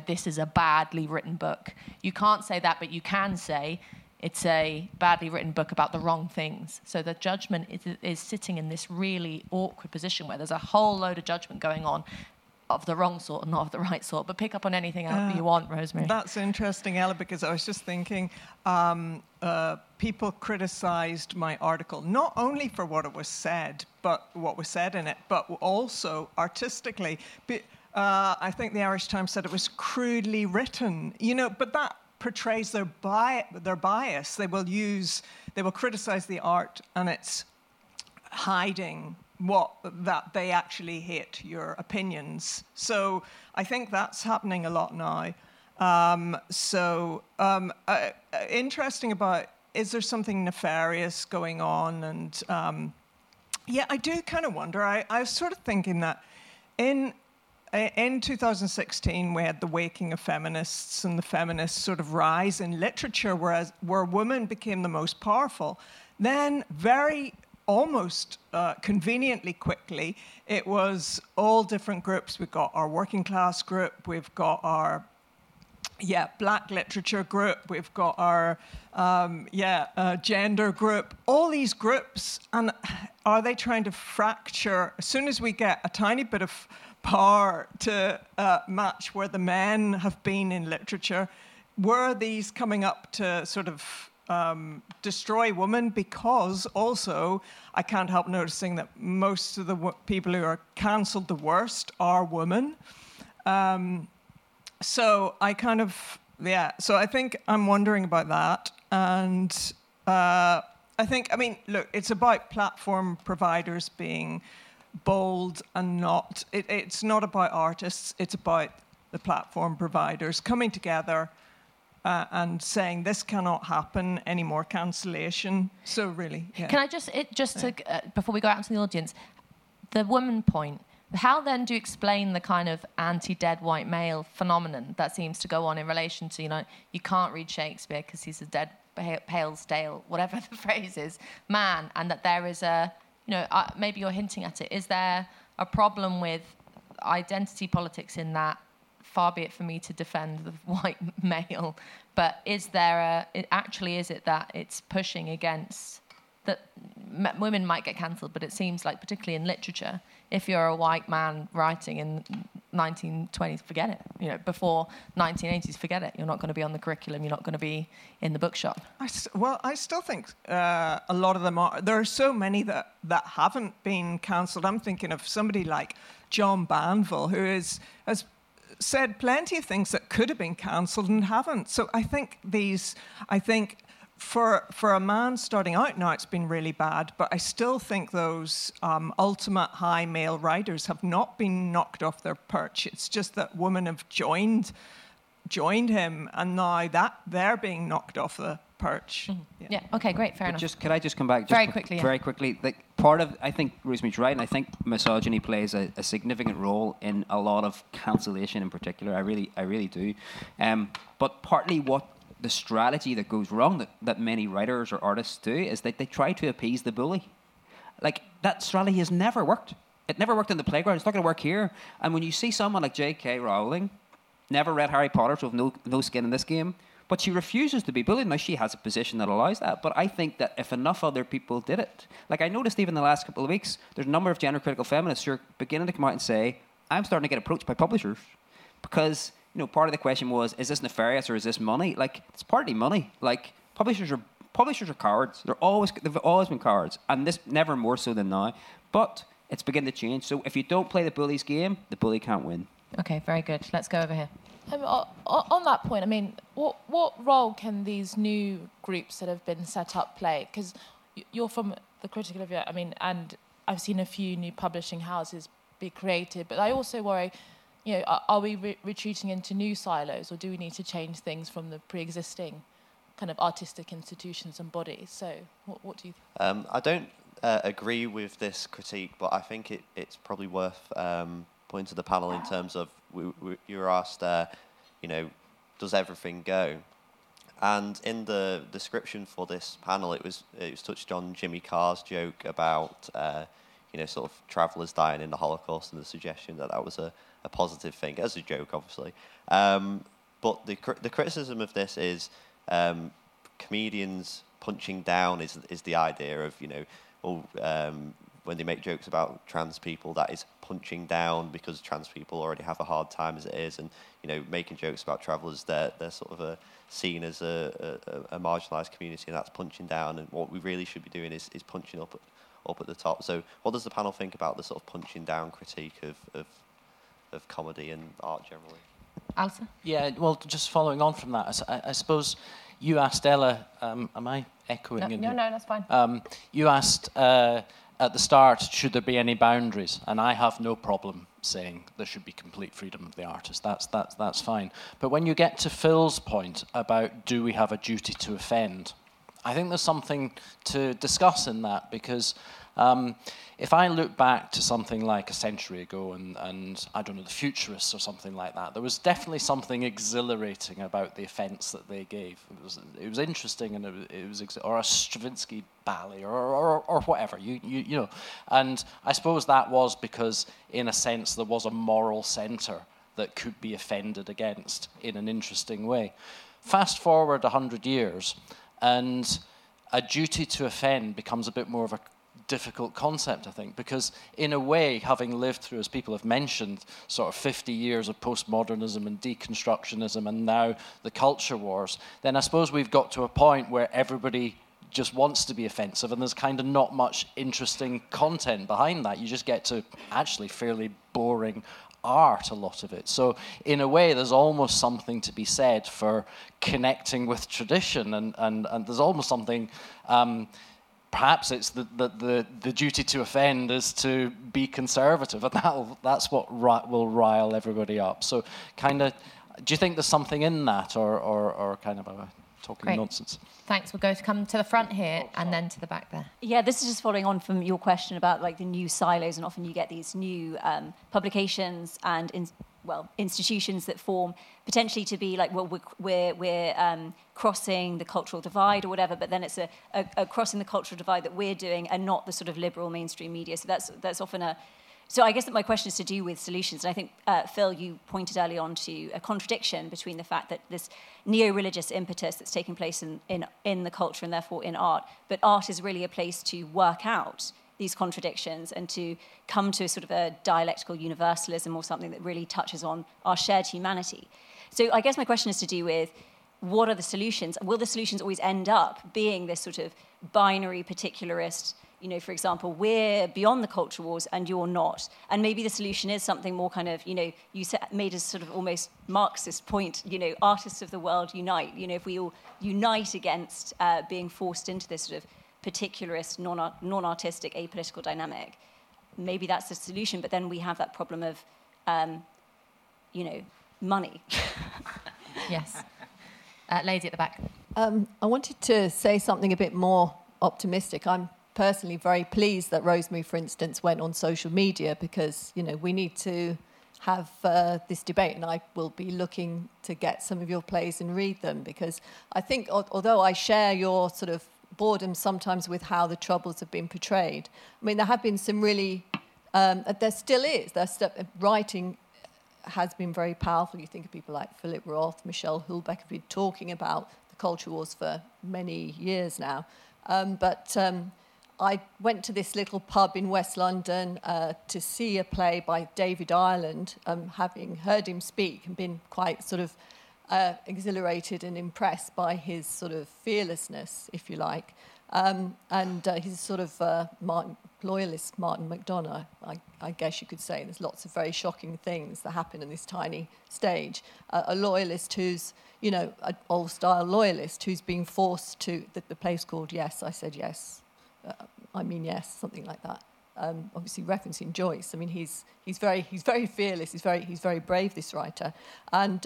this is a badly written book. You can't say that, but you can say it's a badly written book about the wrong things. So the judgment is sitting in this really awkward position where there's a whole load of judgment going on of the wrong sort and not of the right sort. But pick up on anything else you want, Rosemary. That's interesting, Ella, because I was just thinking people criticised my article, not only for what it was said, but what was said in it, but also artistically. I think the Irish Times said it was crudely written, but that portrays their bias. They will criticise the art, and it's hiding what that they actually hate your opinions. So I think that's happening a lot now. Interesting about, is there something nefarious going on? And I do kind of wonder. I was sort of thinking that in 2016 we had the waking of feminists and the feminist sort of rise in literature, where women became the most powerful. Then almost conveniently quickly, it was all different groups. We've got our working class group, we've got our black literature group, we've got our gender group, all these groups. And are they trying to fracture? As soon as we get a tiny bit of power to match where the men have been in literature, were these coming up to sort of destroy women? Because also I can't help noticing that most of the people who are cancelled the worst are women. So I think I'm wondering about that. And it's about platform providers being bold and not, it's not about artists, it's about the platform providers coming together and saying this cannot happen anymore, cancellation. So really, yeah. Can I before we go out to the audience, the woman point. How then do you explain the kind of anti-dead white male phenomenon that seems to go on in relation to you can't read Shakespeare because he's a dead pale stale, whatever the phrase is, man, and that there is a maybe you're hinting at it. Is there a problem with identity politics in that? Far be it for me to defend the white male, but is it that it's pushing against that women might get cancelled, but it seems like particularly in literature, if you're a white man writing in 1920s, forget it. Before 1980s, forget it. You're not going to be on the curriculum. You're not going to be in the bookshop. I still think a lot of them are. There are so many that haven't been cancelled. I'm thinking of somebody like John Banville, who has said plenty of things that could have been cancelled and haven't. So I think for a man starting out now, it's been really bad, but I still think those ultimate high male writers have not been knocked off their perch. It's just that women have joined him, and now that they're being knocked off the perch. Mm-hmm. Yeah. Okay, great, fair enough. Could I just come back? Very quickly. I think Rosemary's right, and I think misogyny plays a significant role in a lot of cancellation in particular. I really do. But partly what the strategy that goes wrong that many writers or artists do is that they try to appease the bully. Like, that strategy has never worked. It never worked in the playground. It's not going to work here. And when you see someone like J.K. Rowling, never read Harry Potter, so no skin in this game, but she refuses to be bullied. Now, she has a position that allows that, but I think that if enough other people did it, like I noticed even the last couple of weeks, there's a number of gender-critical feminists who are beginning to come out and say, I'm starting to get approached by publishers because, you know, part of the question was, is this nefarious or is this money? Like, it's partly money. Like, publishers are cowards. They've always been cowards, and this never more so than now. But it's beginning to change. So if you don't play the bully's game, the bully can't win. Okay, very good. Let's go over here. On that point, I mean, what role can these new groups that have been set up play? Because you're from the Critic, Olivia, I mean, and I've seen a few new publishing houses be created, but I also worry, you know, are we retreating into new silos, or do we need to change things from the pre-existing kind of artistic institutions and bodies? So what do you think? I don't agree with this critique, but I think it's probably worth... point to the panel in terms of you were asked, you know, does everything go? And in the description for this panel, it was touched on Jimmy Carr's joke about, you know, sort of travellers dying in the Holocaust, and the suggestion that was a positive thing as a joke, obviously. But the criticism of this is comedians punching down is the idea of, you know, when they make jokes about trans people, that is punching down because trans people already have a hard time as it is, and, you know, making jokes about travellers, they're sort of seen as a marginalised community, and that's punching down. And what we really should be doing is punching up at the top. So, what does the panel think about the sort of punching down critique of comedy and art generally? Alison? Yeah, well, just following on from that, I suppose you asked Ella. Am I echoing? No, that's fine. You asked. At the start, should there be any boundaries? And I have no problem saying there should be complete freedom of the artist. That's fine. But when you get to Phil's point about, do we have a duty to offend? I think there's something to discuss in that, because if I look back to something like a century ago and I don't know, the Futurists or something like that, there was definitely something exhilarating about the offence that they gave. It was interesting, and or a Stravinsky ballet or whatever, you know. And I suppose that was because, in a sense, there was a moral centre that could be offended against in an interesting way. Fast forward 100 years, and a duty to offend becomes a bit more of a difficult concept, I think, because in a way, having lived through, as people have mentioned, sort of 50 years of postmodernism and deconstructionism, and now the culture wars, then I suppose we've got to a point where everybody just wants to be offensive, and there's kind of not much interesting content behind that. You just get to actually fairly boring art, a lot of it. So in a way, there's almost something to be said for connecting with tradition, and there's almost something... perhaps it's the duty to offend is to be conservative, and that's what will rile everybody up. So, kind of, do you think there's something in that, or kind of talking Great. Nonsense? Thanks. We'll come to the front here and then to the back there. Yeah, this is just following on from your question about, like, the new silos, and often you get these new publications and institutions that form potentially to be like, well, we're crossing the cultural divide or whatever, but then it's a crossing the cultural divide that we're doing, and not the sort of liberal mainstream media. So that's often a... So I guess that my question is to do with solutions. And I think, Phil, you pointed early on to a contradiction between the fact that this neo-religious impetus that's taking place in the culture, and therefore in art, but art is really a place to work out these contradictions and to come to a sort of a dialectical universalism, or something that really touches on our shared humanity. So I guess my question is to do with, what are the solutions? Will the solutions always end up being this sort of binary particularist, you know, for example, we're beyond the culture wars and you're not? And maybe the solution is something more kind of, you know, you made a sort of almost Marxist point, you know, artists of the world unite. You know, if we all unite against being forced into this sort of particularist, non-artistic, apolitical dynamic, maybe that's the solution. But then we have that problem of, you know, money. Yes. Lady at the back. I wanted to say something a bit more optimistic. I'm personally very pleased that Rosemary, for instance, went on social media, because, you know, we need to have this debate, and I will be looking to get some of your plays and read them, because I think, although I share your sort of boredom sometimes with how the Troubles have been portrayed, I mean, there have been some really... there still is. Writing has been very powerful. You think of people like Philip Roth, Michelle Houellebecq have been talking about the culture wars for many years now. I went to this little pub in West London to see a play by David Ireland, having heard him speak and been quite sort of exhilarated and impressed by his sort of fearlessness, if you like, and his sort of loyalist Martin McDonagh, I guess you could say. There's lots of very shocking things that happen in this tiny stage. A loyalist who's, you know, an old-style loyalist who's being forced to... The play's called Yes, I Said Yes... I mean, yes, something like that. Obviously, referencing Joyce. I mean, he's very fearless. He's very brave, this writer. And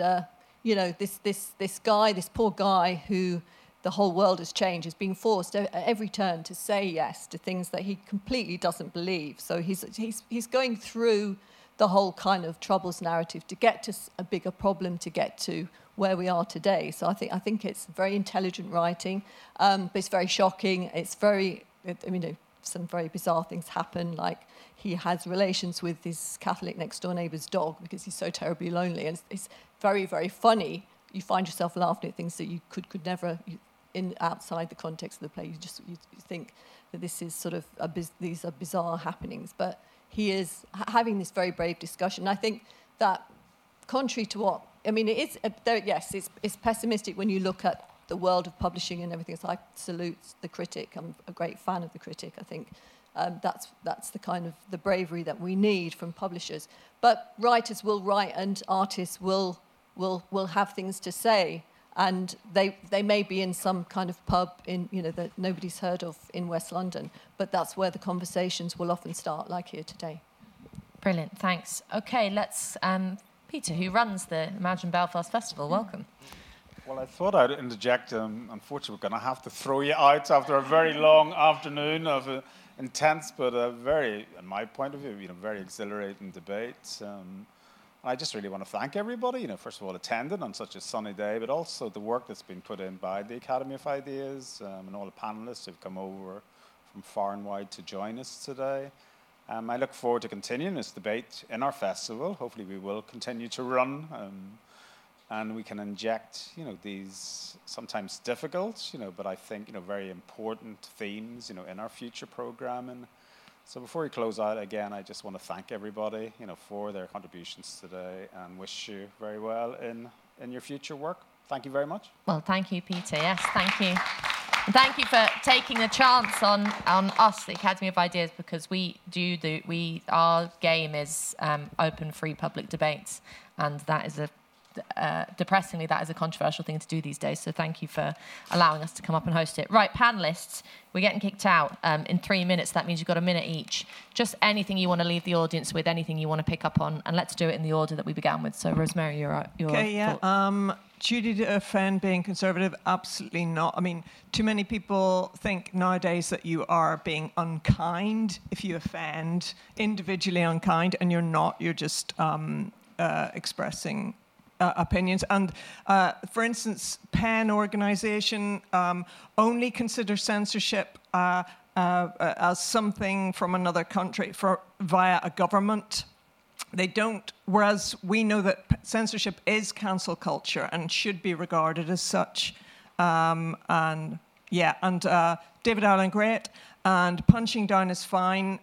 you know, this guy, this poor guy, who the whole world has changed, is being forced at every turn to say yes to things that he completely doesn't believe. So he's going through the whole kind of Troubles narrative to get to a bigger problem, to get to where we are today. So I think it's very intelligent writing, but it's very shocking. It's very... I mean, some very bizarre things happen, like he has relations with his Catholic next-door neighbour's dog because he's so terribly lonely, and it's very, very funny. You find yourself laughing at things that you could never, outside the context of the play, you think that this is sort of, these are bizarre happenings. But he is having this very brave discussion. I think that, contrary to what, I mean, it is, yes, it's pessimistic when you look at the world of publishing and everything. So I salute The Critic. I'm a great fan of The Critic. I think that's the kind of the bravery that we need from publishers. But writers will write, and artists will have things to say, and they may be in some kind of pub in, you know, that nobody's heard of in West London, but that's where the conversations will often start, like here today. Brilliant, thanks. Okay, let's Peter, who runs the Imagine Belfast Festival, welcome. Well, I thought I'd interject. Unfortunately, we're going to have to throw you out after a very long afternoon of intense, but very, in my point of view, you know, very exhilarating debate. I just really want to thank everybody, you know, first of all, attending on such a sunny day, but also the work that's been put in by the Academy of Ideas and all the panelists who've come over from far and wide to join us today. I look forward to continuing this debate in our festival. Hopefully, we will continue to run. And we can inject, you know, these sometimes difficult, you know, but I think, you know, very important themes, you know, in our future programming. So before we close out, again, I just want to thank everybody, you know, for their contributions today, and wish you very well in your future work. Thank you very much. Well, thank you, Peter. Yes, thank you. And thank you for taking a chance on us, the Academy of Ideas, because our game is open, free, public debates, and that is depressingly, that is a controversial thing to do these days. So thank you for allowing us to come up and host it. Right, panellists, we're getting kicked out in 3 minutes. That means you've got a minute each. Just anything you want to leave the audience with, anything you want to pick up on, and let's do it in the order that we began with. So, Rosemary, your okay, yeah. Judy to offend being conservative? Absolutely not. I mean, too many people think nowadays that you are being unkind if you offend, individually unkind, and you're not. You're just expressing... opinions. And for instance, PEN organisation only consider censorship as something from another country via a government. They don't, whereas we know that censorship is cancel culture and should be regarded as such. And David Allen, great. And punching down is fine.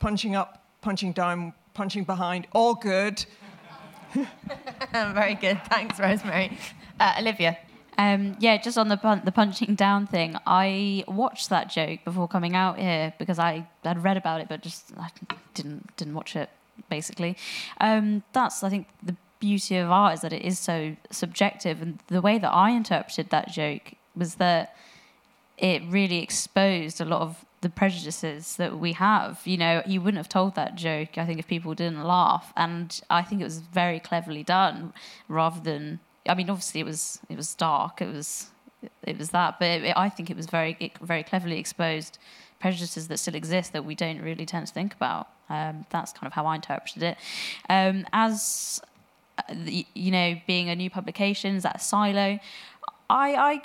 Punching up, punching down, punching behind, all good. Very good. Thanks, Rosemary. Olivia. Just on the punching down thing, I watched that joke before coming out here because I had read about it, but just I didn't watch it, basically. That's, I think, the beauty of art is that it is so subjective. And the way that I interpreted that joke was that it really exposed a lot of the prejudices that we have. You know, you wouldn't have told that joke, I think, if people didn't laugh. And I think it was very cleverly done rather than... I mean, obviously, it was dark. It was it was that. But I think it was very cleverly exposed prejudices that still exist that we don't really tend to think about. That's kind of how I interpreted it. As you know, being a new publication, is that a silo? I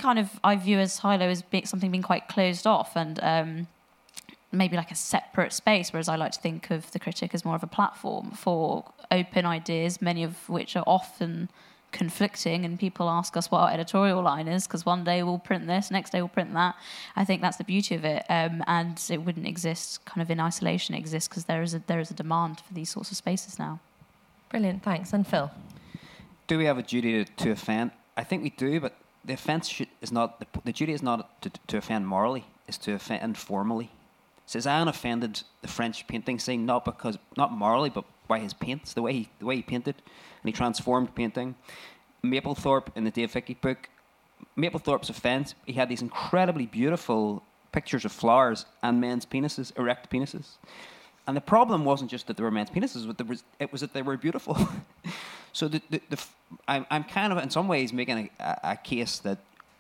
view as silo as something being quite closed off and maybe like a separate space, whereas I like to think of The Critic as more of a platform for open ideas, many of which are often conflicting, and people ask us what our editorial line is, because one day we'll print this, next day we'll print that. I think that's the beauty of it, and it wouldn't exist kind of in isolation. It exists because there is a demand for these sorts of spaces now. Brilliant, thanks. And Phil? Do we have a duty to offend? I think we do, but the offence is not... The duty is not to offend morally, it's to offend formally. Cézanne offended the French painting scene not morally, but by his paints, the way he painted, and he transformed painting. Maplethorpe, in the Dave Hickey book, Maplethorpe's offence, he had these incredibly beautiful pictures of flowers and men's penises, erect penises. And the problem wasn't just that there were men's penises, it was that they were beautiful. So I'm kind of, in some ways, making a case that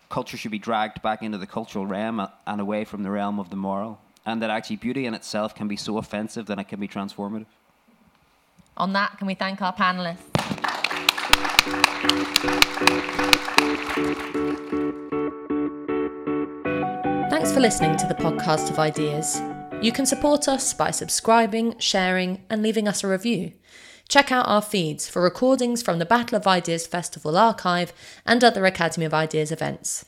culture should be dragged back into the cultural realm and away from the realm of the moral, and that actually beauty in itself can be so offensive that it can be transformative. On that, can we thank our panellists? Thanks for listening to the podcast of Ideas. You can support us by subscribing, sharing, and leaving us a review. Check out our feeds for recordings from the Battle of Ideas Festival archive and other Academy of Ideas events.